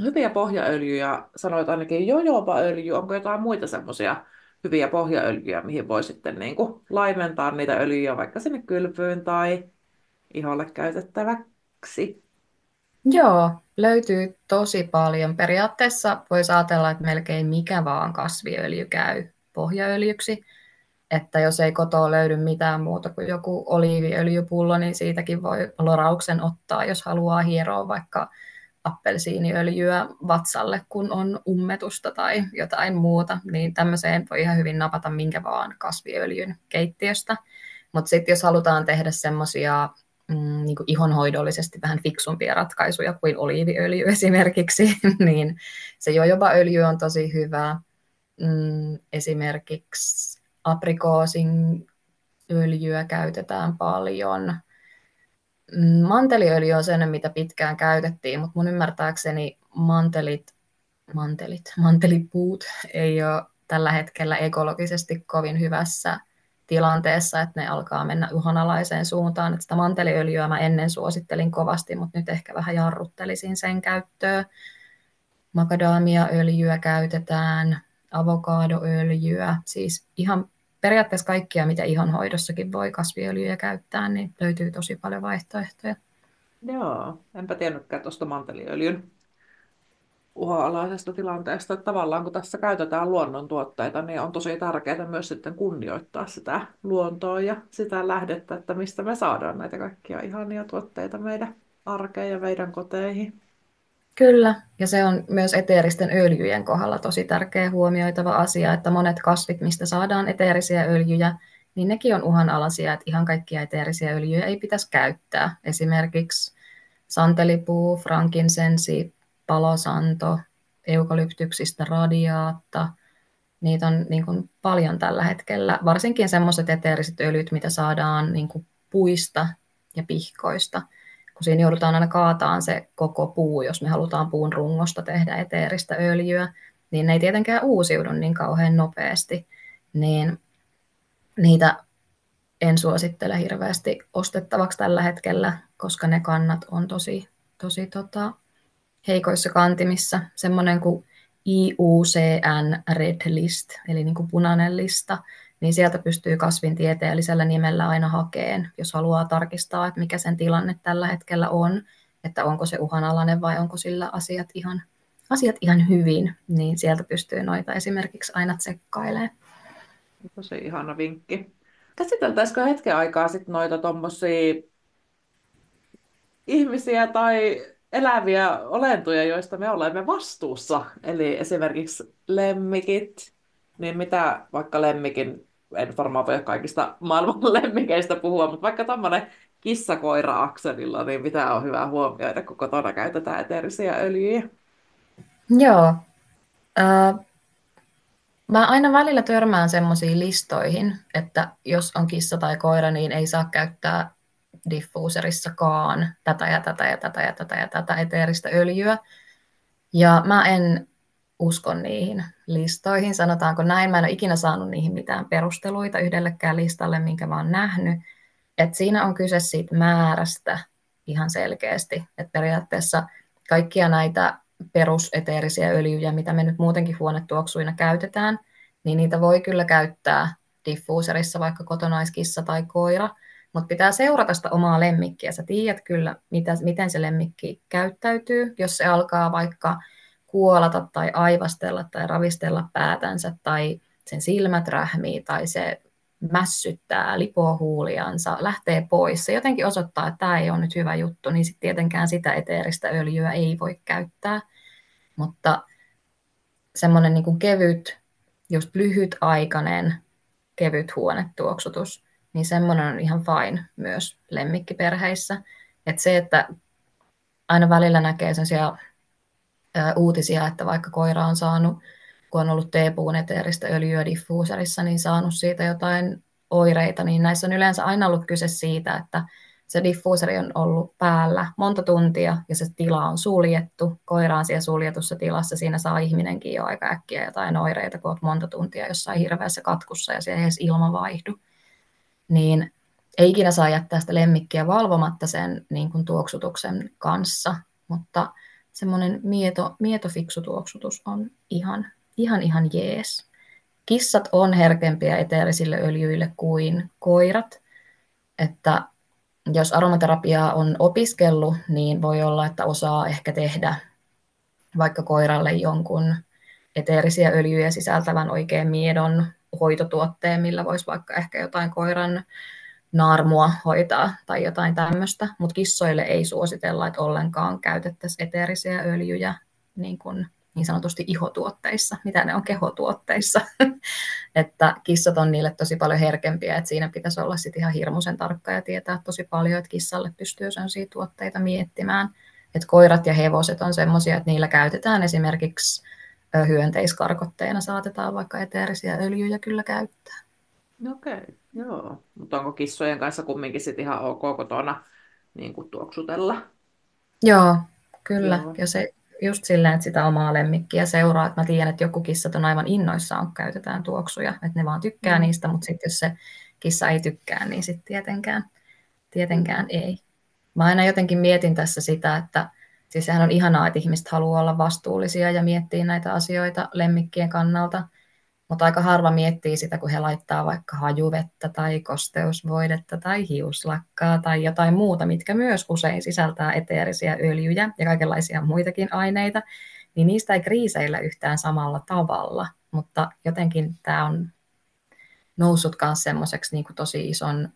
Hyviä pohjaöljyjä, sanoit ainakin jojobaöljy, onko jotain muita semmoisia hyviä pohjaöljyjä, mihin voi sitten niin kuin laimentaa niitä öljyjä vaikka sinne kylpyyn tai iholle käytettäväksi? Joo, löytyy tosi paljon. Periaatteessa voisi ajatella, että melkein mikä vaan kasviöljy käy pohjaöljyksi. Että jos ei kotoa löydy mitään muuta kuin joku oliiviöljypullo, niin siitäkin voi lorauksen ottaa, jos haluaa hieroa vaikka appelsiiniöljyä vatsalle, kun on ummetusta tai jotain muuta. Niin tämmöiseen voi ihan hyvin napata minkä vaan kasviöljyn keittiöstä. Mutta sitten jos halutaan tehdä semmoisia mm, niin kuin ihonhoidollisesti vähän fiksumpia ratkaisuja kuin oliiviöljy esimerkiksi, niin se jojobaöljy on tosi hyvä. Mm, esimerkiksi aprikoosin öljyä käytetään paljon. Manteliöljy on sen, mitä pitkään käytettiin, mutta mun ymmärtääkseni mantelit, mantelit, mantelipuut ei ole tällä hetkellä ekologisesti kovin hyvässä tilanteessa, että ne alkaa mennä uhanalaiseen suuntaan. Että sitä manteliöljyä mä ennen suosittelin kovasti, mutta nyt ehkä vähän jarruttelisin sen käyttöä. Makadaamiaöljyä käytetään, avokadoöljyä, siis ihan periaatteessa kaikkia, mitä ihonhoidossakin voi kasviöljyjä käyttää, niin löytyy tosi paljon vaihtoehtoja. Joo, enpä tiennytkään tuosta manteliöljyn uhanalaisesta tilanteesta, että tavallaan kun tässä käytetään luonnontuotteita, niin on tosi tärkeää myös sitten kunnioittaa sitä luontoa ja sitä lähdettä, että mistä me saadaan näitä kaikkia ihania tuotteita meidän arkeen ja meidän koteihin. Kyllä, ja se on myös eteeristen öljyjen kohdalla tosi tärkeä huomioitava asia, että monet kasvit, mistä saadaan eteerisiä öljyjä, niin nekin on uhanalaisia, että ihan kaikkia eteerisiä öljyjä ei pitäisi käyttää. Esimerkiksi santelipuu, frankinsensi, palosanto, eukalyptyksistä radiaatta, niitä on niin kuin paljon tällä hetkellä. Varsinkin semmoiset eteeriset öljyt, mitä saadaan niin kuin puista ja pihkoista, kun siinä joudutaan aina kaataan se koko puu, jos me halutaan puun rungosta tehdä eteeristä öljyä, niin ne ei tietenkään uusiudu niin kauhean nopeasti, niin niitä en suosittele hirveästi ostettavaksi tällä hetkellä, koska ne kannat on tosi, tosi tota, heikoissa kantimissa. Semmoinen kuin I U C N Red List, eli niin kuin punainen lista, niin sieltä pystyy kasvintieteellisellä nimellä aina hakeen, jos haluaa tarkistaa, että mikä sen tilanne tällä hetkellä on, että onko se uhanalainen vai onko sillä asiat ihan, asiat ihan hyvin, niin sieltä pystyy noita esimerkiksi aina tsekkailemaan. Tosi ihana vinkki. Käsiteltäisikö hetken aikaa sitten noita tommosia ihmisiä tai eläviä olentoja, joista me olemme vastuussa, eli esimerkiksi lemmikit? Niin mitä vaikka lemmikin, en varmaan voi kaikista maailman lemmikeistä puhua, mutta vaikka tämmöinen kissakoira-akselilla, niin mitä on hyvä huomioida, kun kotona käytetään eteerisiä öljyjä? Joo. Äh, mä aina välillä törmään semmoisiin listoihin, että jos on kissa tai koira, niin ei saa käyttää diffuuserissakaan tätä ja tätä ja tätä ja tätä ja tätä eteeristä öljyä. Ja mä en uskon niihin listoihin, sanotaanko näin. Mä en ole ikinä saanut niihin mitään perusteluita yhdellekään listalle, minkä mä oon nähnyt. Et siinä on kyse siitä määrästä ihan selkeästi. Et periaatteessa kaikkia näitä peruseteerisiä öljyjä, mitä me nyt muutenkin huonetuoksuina käytetään, niin niitä voi kyllä käyttää diffuuserissa, vaikka kotona olisi kissa tai koira, mutta pitää seurata sitä omaa lemmikkiä. Sä tiedät kyllä, mitä, miten se lemmikki käyttäytyy, jos se alkaa vaikka kuolata tai aivastella tai ravistella päätänsä tai sen silmät rähmii tai se mässyttää, lipoo huuliansa, lähtee pois. Se jotenkin osoittaa, että tämä ei ole nyt hyvä juttu, niin sitten tietenkään sitä eteeristä öljyä ei voi käyttää. Mutta semmoinen niin kuin kevyt, just lyhytaikainen kevyt huonetuoksutus, niin semmoinen on ihan fine myös lemmikkiperheissä. Että se, että aina välillä näkee sellaisia uutisia, että vaikka koira on saanut, kun on ollut teepuun eteeristä öljyä diffuuserissa, niin saanut siitä jotain oireita, niin näissä on yleensä aina ollut kyse siitä, että se diffuuseri on ollut päällä monta tuntia ja se tila on suljettu, koira on siellä suljetussa tilassa, siinä saa ihminenkin jo aika äkkiä jotain oireita, kun olet monta tuntia jossain hirveässä katkussa ja siellä ei edes ilma vaihdu. Niin ei ikinä saa jättää sitä lemmikkiä valvomatta sen niin kuin tuoksutuksen kanssa, mutta semmoinen mieto, mietofiksu tuoksutus on ihan, ihan, ihan jees. Kissat on herkempiä eteerisille öljyille kuin koirat, että jos aromaterapiaa on opiskellut, niin voi olla, että osaa ehkä tehdä vaikka koiralle jonkun eteerisiä öljyjä sisältävän oikein miedon hoitotuotteen, millä voisi vaikka ehkä jotain koiran naarmua hoitaa tai jotain tämmöistä, mutta kissoille ei suositella, että ollenkaan käytettäisiin eteerisiä öljyjä niin kuin niin sanotusti ihotuotteissa, mitä ne on kehotuotteissa. Että kissat on niille tosi paljon herkempiä, että siinä pitäisi olla sit ihan hirmuisen tarkka ja tietää tosi paljon, että kissalle pystyy sellaisia tuotteita miettimään. Että koirat ja hevoset on semmoisia, että niillä käytetään esimerkiksi hyönteiskarkotteena, saatetaan vaikka eteerisiä öljyjä kyllä käyttää. Okei, joo. Mutta onko kissojen kanssa kumminkin sit ihan ok kotona niin kuin tuoksutella? Joo, kyllä. Joo. Ja se, just silleen, että sitä omaa lemmikkiä seuraa. Että mä tiedän, että joku kissat on aivan innoissaan, kun käytetään tuoksuja. Että ne vaan tykkää mm. niistä, mutta sitten jos se kissa ei tykkää, niin sitten tietenkään, tietenkään ei. Mä aina jotenkin mietin tässä sitä, että siis sehän on ihanaa, että ihmiset haluaa olla vastuullisia ja miettiä näitä asioita lemmikkien kannalta. Mutta aika harva miettii sitä, kun he laittaa vaikka hajuvettä tai kosteusvoidetta tai hiuslakkaa tai jotain muuta, mitkä myös usein sisältää eteerisiä öljyjä ja kaikenlaisia muitakin aineita, niin niistä ei kriiseillä yhtään samalla tavalla. Mutta jotenkin tämä on noussut myös semmoiseksi niin kuin tosi ison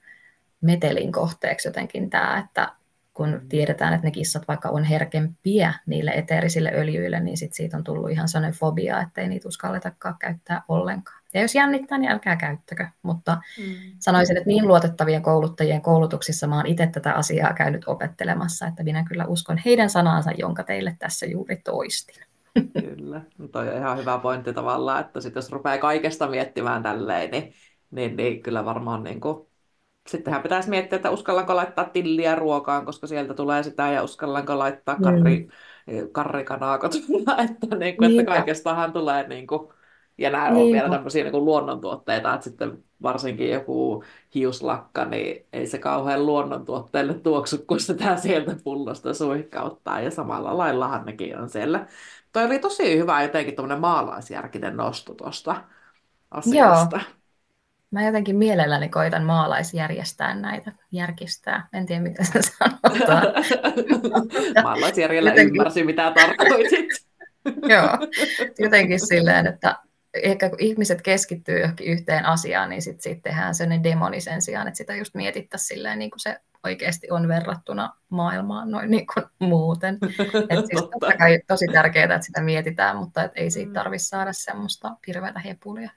metelin kohteeksi jotenkin tämä, että kun tiedetään, että ne kissat vaikka on herkempiä niille eteerisille öljyille, niin sit siitä on tullut ihan sellainen fobia, ettei niitä uskalletakaan käyttää ollenkaan. Ja jos jännittää, niin älkää käyttäkö. Mutta mm. sanoisin, että niin luotettavien kouluttajien koulutuksissa mä oon itse tätä asiaa käynyt opettelemassa, että minä kyllä uskon heidän sanaansa, jonka teille tässä juuri toistin. Kyllä. Toi on ihan hyvä pointti tavallaan, että sit jos rupeaa kaikesta miettimään tälleen, niin, niin, niin kyllä varmaan niin kuin sittenhän pitäisi miettiä, että uskallanko laittaa tilliä ruokaan, koska sieltä tulee sitä, ja uskallanko laittaa karri, mm. karrikanaa kotona, että, niin kuin, että kaikestahan tulee, niin kuin, ja nämä on Niinpä. vielä tämmöisiä niin kuin luonnontuotteita, että sitten varsinkin joku hiuslakka, niin ei se kauhean luonnontuotteelle tuoksu, kun sitä sieltä pullosta suihkauttaa, ja samalla laillahan nekin on siellä. Toi oli tosi hyvä jotenkin tuommoinen maalaisjärkinen nosto tuosta asiasta. Joo. Mä jotenkin mielelläni koitan maalaisjärjestää näitä, järkistää. En tiedä, mitä se sanotaan. Maalaisjärjellä jotenkin ymmärsin, mitä tarkoitit. Joo, jotenkin silleen, että ehkä kun ihmiset keskittyy johonkin yhteen asiaan, niin sitten siitä tehdään sellainen demoni sen sijaan, että sitä just mietittäisiin silleen, niin kuin se oikeasti on verrattuna maailmaan noin niin kuin muuten. Että siis totta kai tosi tärkeää, että sitä mietitään, mutta et ei siitä tarvitse saada semmoista hirveätä hepulia.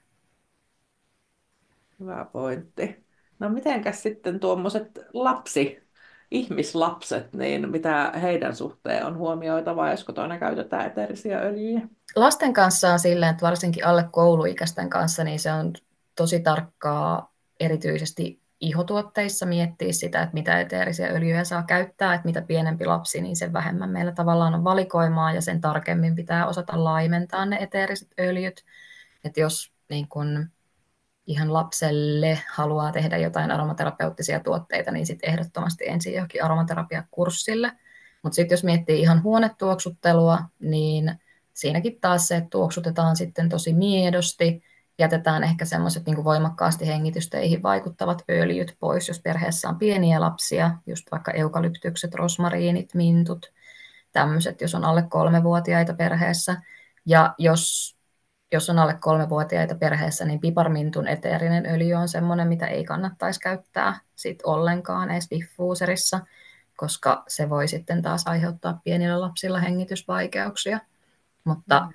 Hyvä pointti. No mitenkäs sitten tuommoiset lapsi, ihmislapset, niin mitä heidän suhteen on huomioitavaa, jos kotona käytetään eteerisiä öljyjä? Lasten kanssa on silleen, että varsinkin alle kouluikäisten kanssa, niin se on tosi tarkkaa erityisesti ihotuotteissa miettiä sitä, että mitä eteerisiä öljyjä saa käyttää, että mitä pienempi lapsi, niin sen vähemmän meillä tavallaan on valikoimaa ja sen tarkemmin pitää osata laimentaa ne eteeriset öljyt. Että jos niin kun ihan lapselle haluaa tehdä jotain aromaterapeuttisia tuotteita, niin sitten ehdottomasti ensin johonkin aromaterapiakurssille. Mutta sitten jos miettii ihan huonetuoksuttelua, niin siinäkin taas se, että tuoksutetaan sitten tosi miedosti, jätetään ehkä semmoiset niin kuin voimakkaasti hengitysteihin vaikuttavat öljyt pois, jos perheessä on pieniä lapsia, just vaikka eukalyptykset, rosmariinit, mintut, tämmöiset, jos on alle kolmevuotiaita perheessä. Ja jos Jos on alle kolmevuotiaita perheessä, niin piparmintun eteerinen öljy on semmoinen, mitä ei kannattaisi käyttää sit ollenkaan edes diffuuserissa, koska se voi sitten taas aiheuttaa pienillä lapsilla hengitysvaikeuksia. Mutta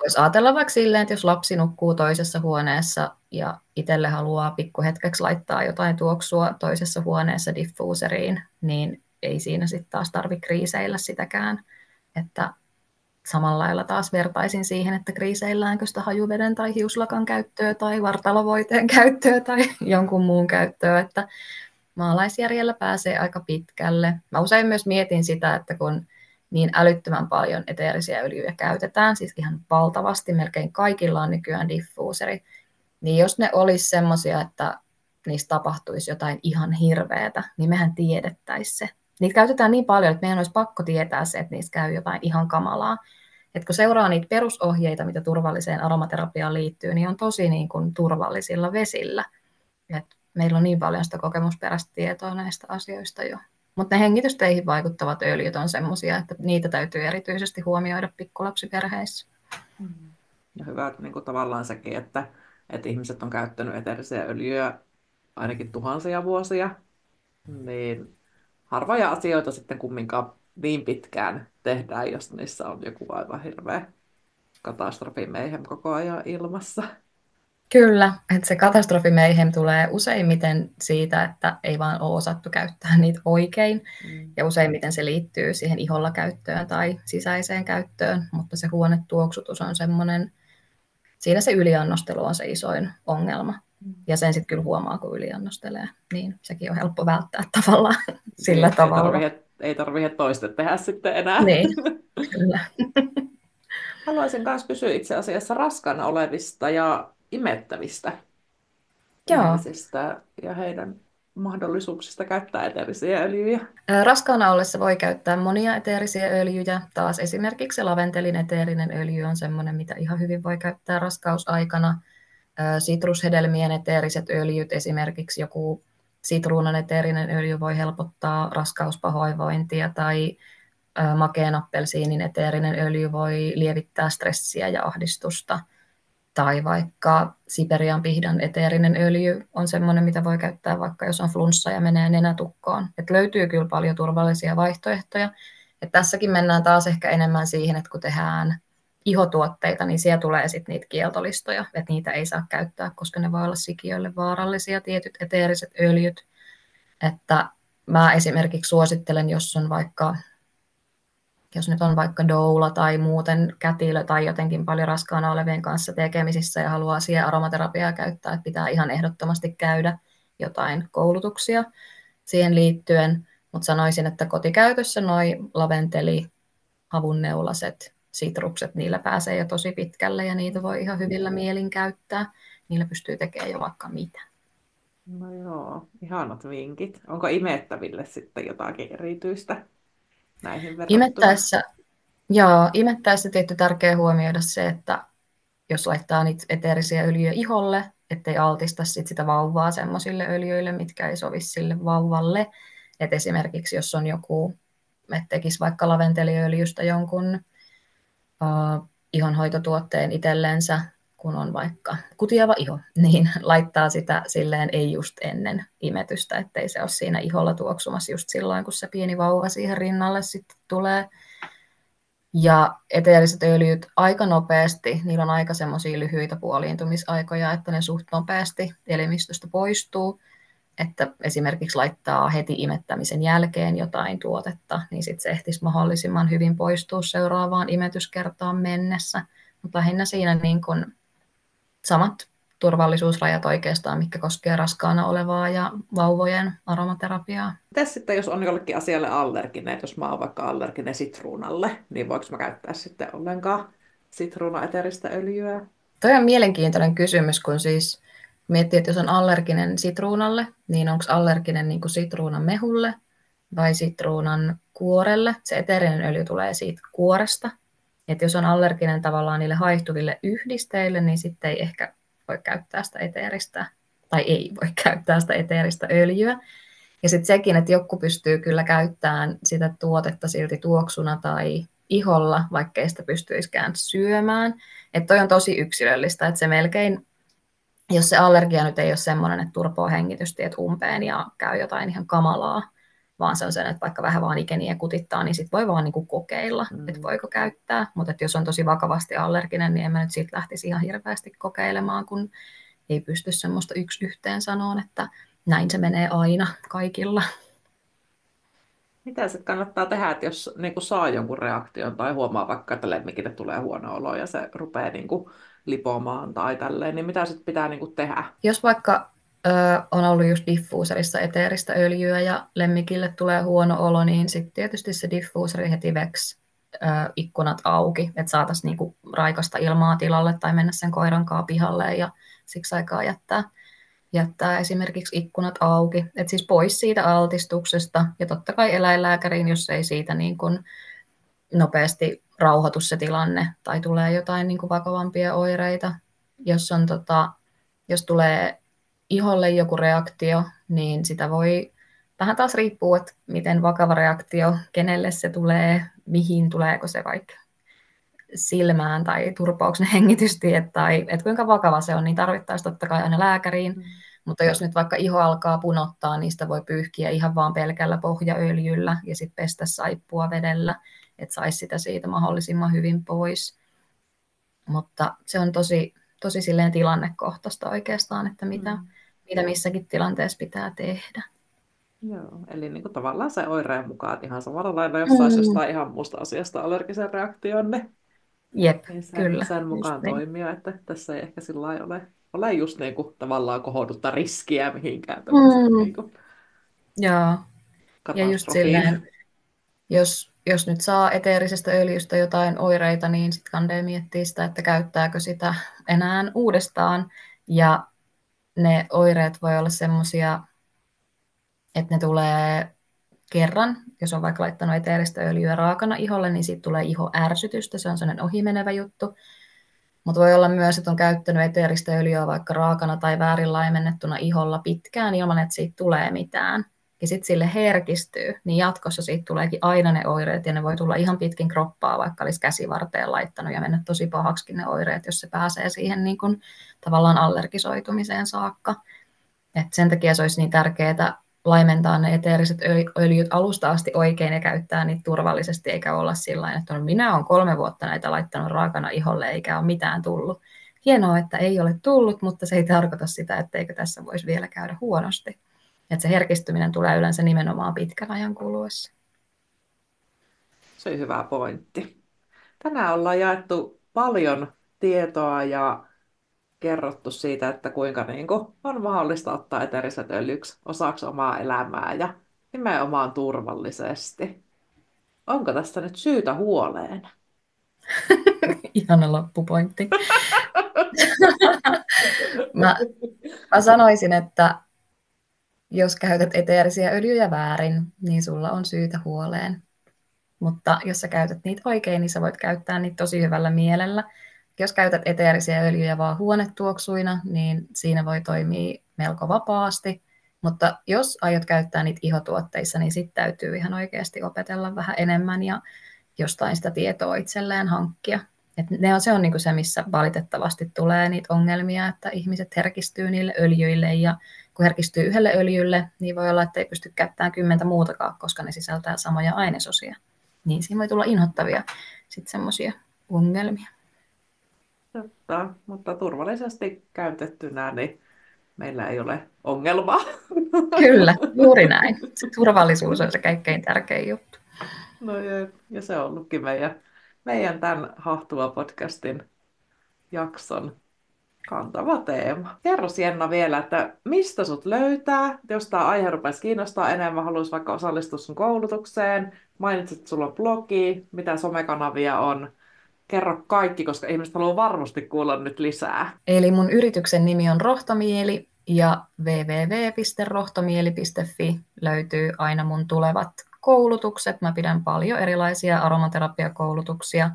voisi ajatella vaikka silleen, että jos lapsi nukkuu toisessa huoneessa ja itselle haluaa pikkuhetkeksi laittaa jotain tuoksua toisessa huoneessa diffuuseriin, niin ei siinä sitten taas tarvitse kriiseillä sitäkään, että samalla lailla taas vertaisin siihen, että kriiseilläänkö sitä hajuveden tai hiuslakan käyttöä tai vartalovoiteen käyttöä tai jonkun muun käyttöä, että maalaisjärjellä pääsee aika pitkälle. Mä usein myös mietin sitä, että kun niin älyttömän paljon eteerisiä öljyjä käytetään, siis ihan valtavasti, melkein kaikilla on nykyään diffuuseri, niin jos ne olisi semmoisia, että niistä tapahtuisi jotain ihan hirveätä, niin mehän tiedettäisiin se. Niitä käytetään niin paljon, että meidän olisi pakko tietää se, että niistä käy jotain ihan kamalaa. Et kun seuraa niitä perusohjeita, mitä turvalliseen aromaterapiaan liittyy, niin on tosi niin kuin turvallisilla vesillä. Et meillä on niin paljon sitä kokemusperäistä tietoa näistä asioista jo. Mutta ne hengitysteihin vaikuttavat öljyt on semmoisia, että niitä täytyy erityisesti huomioida pikkulapsiperheissä. Ja hyvä, että niinku tavallaan sekin, että, että ihmiset on käyttänyt eteerisiä öljyjä ainakin tuhansia vuosia, niin harvoja asioita sitten kumminkaan niin pitkään tehdään, jos niissä on joku aivan hirveä katastrofimeihem koko ajan ilmassa. Kyllä, että se katastrofimeihem tulee useimmiten siitä, että ei vaan ole osattu käyttää niitä oikein. Mm. Ja useimmiten se liittyy siihen iholla käyttöön tai sisäiseen käyttöön, mutta se huonetuoksutus on semmoinen, siinä se yliannostelu on se isoin ongelma. Mm. Ja sen sitten kyllä huomaa, kun yliannostelee, niin sekin on helppo välttää tavallaan sillä ei tavalla. Tarvitse, ei tarvitse toista tehdä sitten enää. Niin, kyllä. Haluaisin myös kysyä itse asiassa raskaana olevista ja imettävistä ihmisistä ja heidän mahdollisuuksista käyttää eteerisiä öljyjä. Raskaana ollessa voi käyttää monia eteerisiä öljyjä. Taas esimerkiksi laventelin eteerinen öljy on sellainen, mitä ihan hyvin voi käyttää raskausaikana. Sitrushedelmien eteeriset öljyt, esimerkiksi joku sitruunan eteerinen öljy voi helpottaa raskauspahoinvointia tai makean appelsiinin eteerinen öljy voi lievittää stressiä ja ahdistusta. Tai vaikka Siperian pihdan eteerinen öljy on semmoinen, mitä voi käyttää vaikka jos on flunssa ja menee nenätukkoon. Et löytyy kyllä paljon turvallisia vaihtoehtoja. Et tässäkin mennään taas ehkä enemmän siihen, että kun tehdään ihotuotteita, niin siellä tulee sitten niitä kieltolistoja. Että niitä ei saa käyttää, koska ne voi olla sikiöille vaarallisia tietyt eteeriset öljyt. Että mä esimerkiksi suosittelen, jos on vaikka... Jos nyt on vaikka doula tai muuten kätilö tai jotenkin paljon raskaana olevien kanssa tekemisissä ja haluaa siihen aromaterapiaa käyttää, että pitää ihan ehdottomasti käydä jotain koulutuksia siihen liittyen. Mutta sanoisin, että kotikäytössä noi laventeli, havunneulaset, sitrukset, niillä pääsee jo tosi pitkälle ja niitä voi ihan hyvillä mielin käyttää. Niillä pystyy tekemään jo vaikka mitä. No joo, ihanat vinkit. Onko imettäville sitten jotakin erityistä? Imettäessä, joo, imettäessä tietty tärkeä huomioida se, että jos laittaa niitä eteerisiä öljyjä iholle, ettei altista sit sitä vauvaa semmoisille öljyille, mitkä ei sovi sille vauvalle. Et esimerkiksi jos on joku, että tekisi vaikka laventeliöljystä jonkun uh, ihonhoitotuotteen itsellensä, kun on vaikka kutiava iho, niin laittaa sitä silleen ei just ennen imetystä, ettei se ole siinä iholla tuoksumassa just silloin, kun se pieni vauva siihen rinnalle sitten tulee. Ja eteeriset öljyt aika nopeasti, niillä on aika semmoisia lyhyitä puoliintumisaikoja, että ne suht nopeasti elimistöstä poistuu, että esimerkiksi laittaa heti imettämisen jälkeen jotain tuotetta, niin sitten se ehtisi mahdollisimman hyvin poistua seuraavaan imetyskertaan mennessä, mutta lähinnä siinä niin kun samat turvallisuusrajat oikeastaan, mitkä koskee raskaana olevaa ja vauvojen aromaterapiaa. Mitäs sitten, jos on jollekin asialle allerginen, jos mä oon vaikka allerginen sitruunalle, niin voiko mä käyttää sitten ollenkaan sitruunaeteeristä öljyä? Toi on mielenkiintoinen kysymys, kun siis miettii, että jos on allerginen sitruunalle, niin onko allerginen niin kuin sitruunan mehulle vai sitruunan kuorelle? Se eteerinen öljy tulee siitä kuoresta. Että jos on allerginen tavallaan niille haihtuville yhdisteille, niin sitten ei ehkä voi käyttää sitä eteeristä, tai ei voi käyttää sitä eteeristä öljyä. Ja sitten sekin, että joku pystyy kyllä käyttämään sitä tuotetta silti tuoksuna tai iholla, vaikkei sitä pystyisikään syömään. Että toi on tosi yksilöllistä, että se melkein, jos se allergia nyt ei ole semmoinen, että turpoo hengitystiet umpeen ja käy jotain ihan kamalaa, vaan se on sen, että vaikka vähän vaan ikeniä kutittaa, niin sitten voi vaan niinku kokeilla, mm. että voiko käyttää. Mutta jos on tosi vakavasti allerginen, niin en mä nyt siitä lähtisi ihan hirveästi kokeilemaan, kun ei pysty semmoista yksi yhteen sanoon, että näin se menee aina kaikilla. Mitä sitten kannattaa tehdä, että jos niinku saa jonkun reaktion tai huomaa vaikka, että lemmikille tulee huono olo ja se rupeaa niinku lipomaan tai tälleen, niin mitä sitten pitää niinku tehdä? Jos vaikka... Öö, on ollut just diffuuserissa eteeristä öljyä ja lemmikille tulee huono olo, niin sitten tietysti se diffuuseri heti veksi öö, ikkunat auki, että saataisiin niinku raikasta ilmaa tilalle tai mennä sen koiran kaa pihalle ja siksi aikaa jättää, jättää esimerkiksi ikkunat auki, että siis pois siitä altistuksesta ja totta kai eläinlääkäriin, jos ei siitä niin kun nopeasti rauhoitu se tilanne tai tulee jotain niin kun vakavampia oireita. Jos, on tota, jos tulee iholle joku reaktio, niin sitä voi, vähän taas riippuu, että miten vakava reaktio, kenelle se tulee, mihin tuleeko se vaikka silmään tai turpauksen hengitystiet tai että kuinka vakava se on, niin tarvittaisiin totta kai aina lääkäriin. Mm. Mutta jos nyt vaikka iho alkaa punottaa, niin sitä voi pyyhkiä ihan vaan pelkällä pohjaöljyllä ja sitten pestä saippua vedellä, että saisi sitä siitä mahdollisimman hyvin pois. Mutta se on tosi, tosi silleen tilannekohtaista oikeastaan, että mitä, mm. mitä missäkin tilanteessa pitää tehdä. Joo, eli niin kuin tavallaan se oireen mukaan ihan samalla lailla, jos saisi mm. jostain ihan muusta asiasta allergisen reaktionne. Jep, niin sen, kyllä. Sen mukaan just toimia, niin. Että tässä ei ehkä sillä lailla ole, ole just niin kuin tavallaan kohduttaa riskiä mihinkään. Mm. Niin kuin joo, ja just silleen, jos, jos nyt saa eteerisestä öljystä jotain oireita, niin sitten kandee miettii sitä, että käyttääkö sitä enää uudestaan. Ja ne oireet voi olla semmoisia, että ne tulee kerran, jos on vaikka laittanut eteeristä öljyä raakana iholle, niin siitä tulee ihoärsytystä, se on sellainen ohimenevä juttu. Mutta voi olla myös, että on käyttänyt eteeristä öljyä vaikka raakana tai väärin laimennettuna iholla pitkään ilman, että siitä tulee mitään. Ja sitten sille herkistyy, niin jatkossa siitä tuleekin aina ne oireet, ja ne voi tulla ihan pitkin kroppaa, vaikka olisi käsivarteen laittanut ja mennä tosi pahaksikin ne oireet, jos se pääsee siihen niin kun, tavallaan allergisoitumiseen saakka. Et sen takia se olisi niin tärkeää laimentaa ne eteeriset öljyt alusta asti oikein ja käyttää niitä turvallisesti, eikä olla sillä tavalla, että minä olen kolme vuotta näitä laittanut raakana iholle, eikä ole mitään tullut. Hienoa, että ei ole tullut, mutta se ei tarkoita sitä, etteikö tässä voisi vielä käydä huonosti. Että se herkistyminen tulee yleensä nimenomaan pitkän ajan kuluessa. Se on hyvä pointti. Tänään ollaan jaettu paljon tietoa ja kerrottu siitä, että kuinka niin kuin on mahdollista ottaa eteeriset öljyksi osaksi omaa elämää ja nimenomaan turvallisesti. Onko tässä nyt syytä huoleen? Ihana loppupointti. mä, mä sanoisin, että jos käytät eteerisiä öljyjä väärin, niin sulla on syytä huoleen. Mutta jos sä käytät niitä oikein, niin sä voit käyttää niitä tosi hyvällä mielellä. Jos käytät eteerisiä öljyjä vaan huonetuoksuina, niin siinä voi toimia melko vapaasti. Mutta jos aiot käyttää niitä ihotuotteissa, niin sitten täytyy ihan oikeasti opetella vähän enemmän ja jostain sitä tietoa itselleen hankkia. Et ne on, se on niinku se, missä valitettavasti tulee niitä ongelmia, että ihmiset herkistyy niille öljyille ja kun herkistyy yhdelle öljylle, niin voi olla, että ei pysty käyttämään kymmentä muutakaan, koska ne sisältää samoja ainesosia. Niin siinä voi tulla inhottavia sitten semmoisia ongelmia. Totta, mutta turvallisesti käytettynä, niin meillä ei ole ongelmaa. Kyllä, juuri näin. Se turvallisuus on se kaikkein tärkein juttu. No ja, ja se on ollutkin meidän, meidän tämän Hahtuva-podcastin jakson kantava teema. Kerro Jenna vielä, että mistä sut löytää, jos tämä aihe rupesi kiinnostaa enemmän, haluaisi vaikka osallistua sun koulutukseen, mainitsit, että sulla on blogi, mitä somekanavia on. Kerro kaikki, koska ihmiset haluaa varmasti kuulla nyt lisää. Eli mun yrityksen nimi on Rohtomieli ja double-u double-u double-u piste rohtomieli piste fi löytyy aina mun tulevat koulutukset. Mä pidän paljon erilaisia aromaterapiakoulutuksia.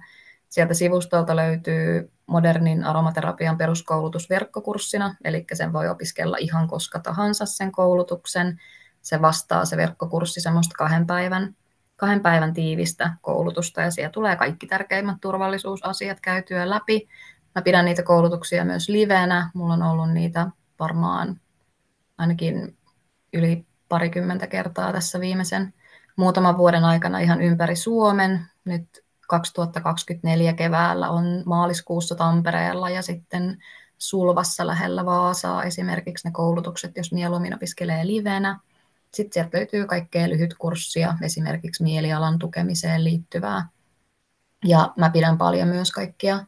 Sieltä sivustolta löytyy modernin aromaterapian peruskoulutus verkkokurssina, eli sen voi opiskella ihan koska tahansa sen koulutuksen. Se vastaa se verkkokurssi semmoista kahden päivän kahden päivän tiivistä koulutusta, ja siellä tulee kaikki tärkeimmät turvallisuusasiat käytyä läpi. Mä pidän niitä koulutuksia myös livenä. Mulla on ollut niitä varmaan ainakin yli parikymmentä kertaa tässä viimeisen muutaman vuoden aikana ihan ympäri Suomen. Nyt kaksituhattakaksikymmentäneljä keväällä on maaliskuussa Tampereella ja sitten Sulvassa lähellä Vaasaa esimerkiksi ne koulutukset, jos mieluummin opiskelee livenä. Sitten sieltä löytyy kaikkea lyhytkurssia, esimerkiksi mielialan tukemiseen liittyvää. Ja mä pidän paljon myös kaikkia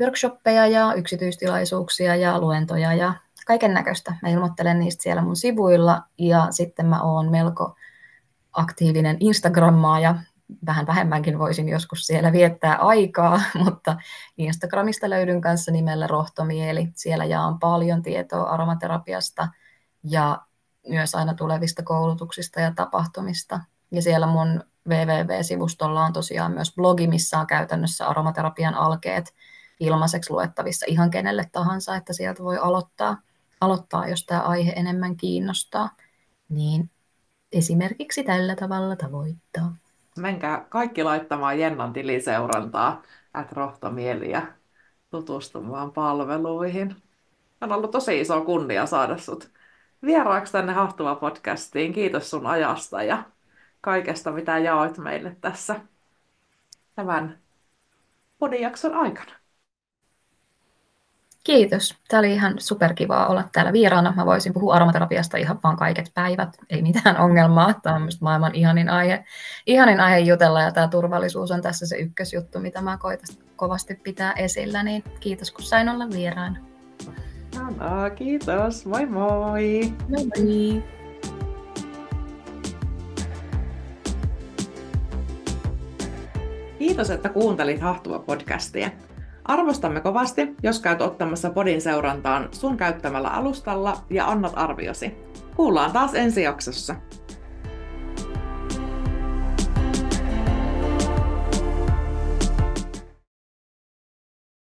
workshoppeja ja yksityistilaisuuksia ja luentoja ja kaiken näköistä. Mä ilmoittelen niistä siellä mun sivuilla ja sitten mä oon melko aktiivinen Instagrammaaja. vähän vähemmänkin voisin joskus siellä viettää aikaa, mutta Instagramista löydyn kanssa nimellä Rohtomieli. Siellä jaan paljon tietoa aromaterapiasta ja myös aina tulevista koulutuksista ja tapahtumista. Ja siellä mun www-sivustolla on tosiaan myös blogi, missä on käytännössä aromaterapian alkeet ilmaiseksi luettavissa ihan kenelle tahansa, että sieltä voi aloittaa, aloittaa jos tämä aihe enemmän kiinnostaa. Niin esimerkiksi tällä tavalla tavoittaa. Menkää kaikki laittamaan Jennan tiliseurantaa, at rohtomieliä, tutustumaan palveluihin. On ollut tosi iso kunnia saada sut vieraaksi tänne Hahtuva-podcastiin. Kiitos sun ajasta ja kaikesta, mitä jaoit meille tässä tämän podijakson aikana. Kiitos. Tämä oli ihan superkivaa olla täällä vieraana. Mä voisin puhua aromaterapiasta ihan vaan kaiket päivät. Ei mitään ongelmaa. Tämä on musta maailman ihanin aihe. Ihanin aihe jutella ja tämä turvallisuus on tässä se ykkösjuttu, mitä mä koitan kovasti pitää esillä. Niin kiitos, kun sain olla vieraana. Anna, kiitos. Moi moi! Moi moi! Kiitos, että kuuntelit Hahtuva-podcastia. Arvostamme kovasti, jos käyt ottamassa podin seurantaan sun käyttämällä alustalla ja annat arviosi. Kuullaan taas ensi jaksossa.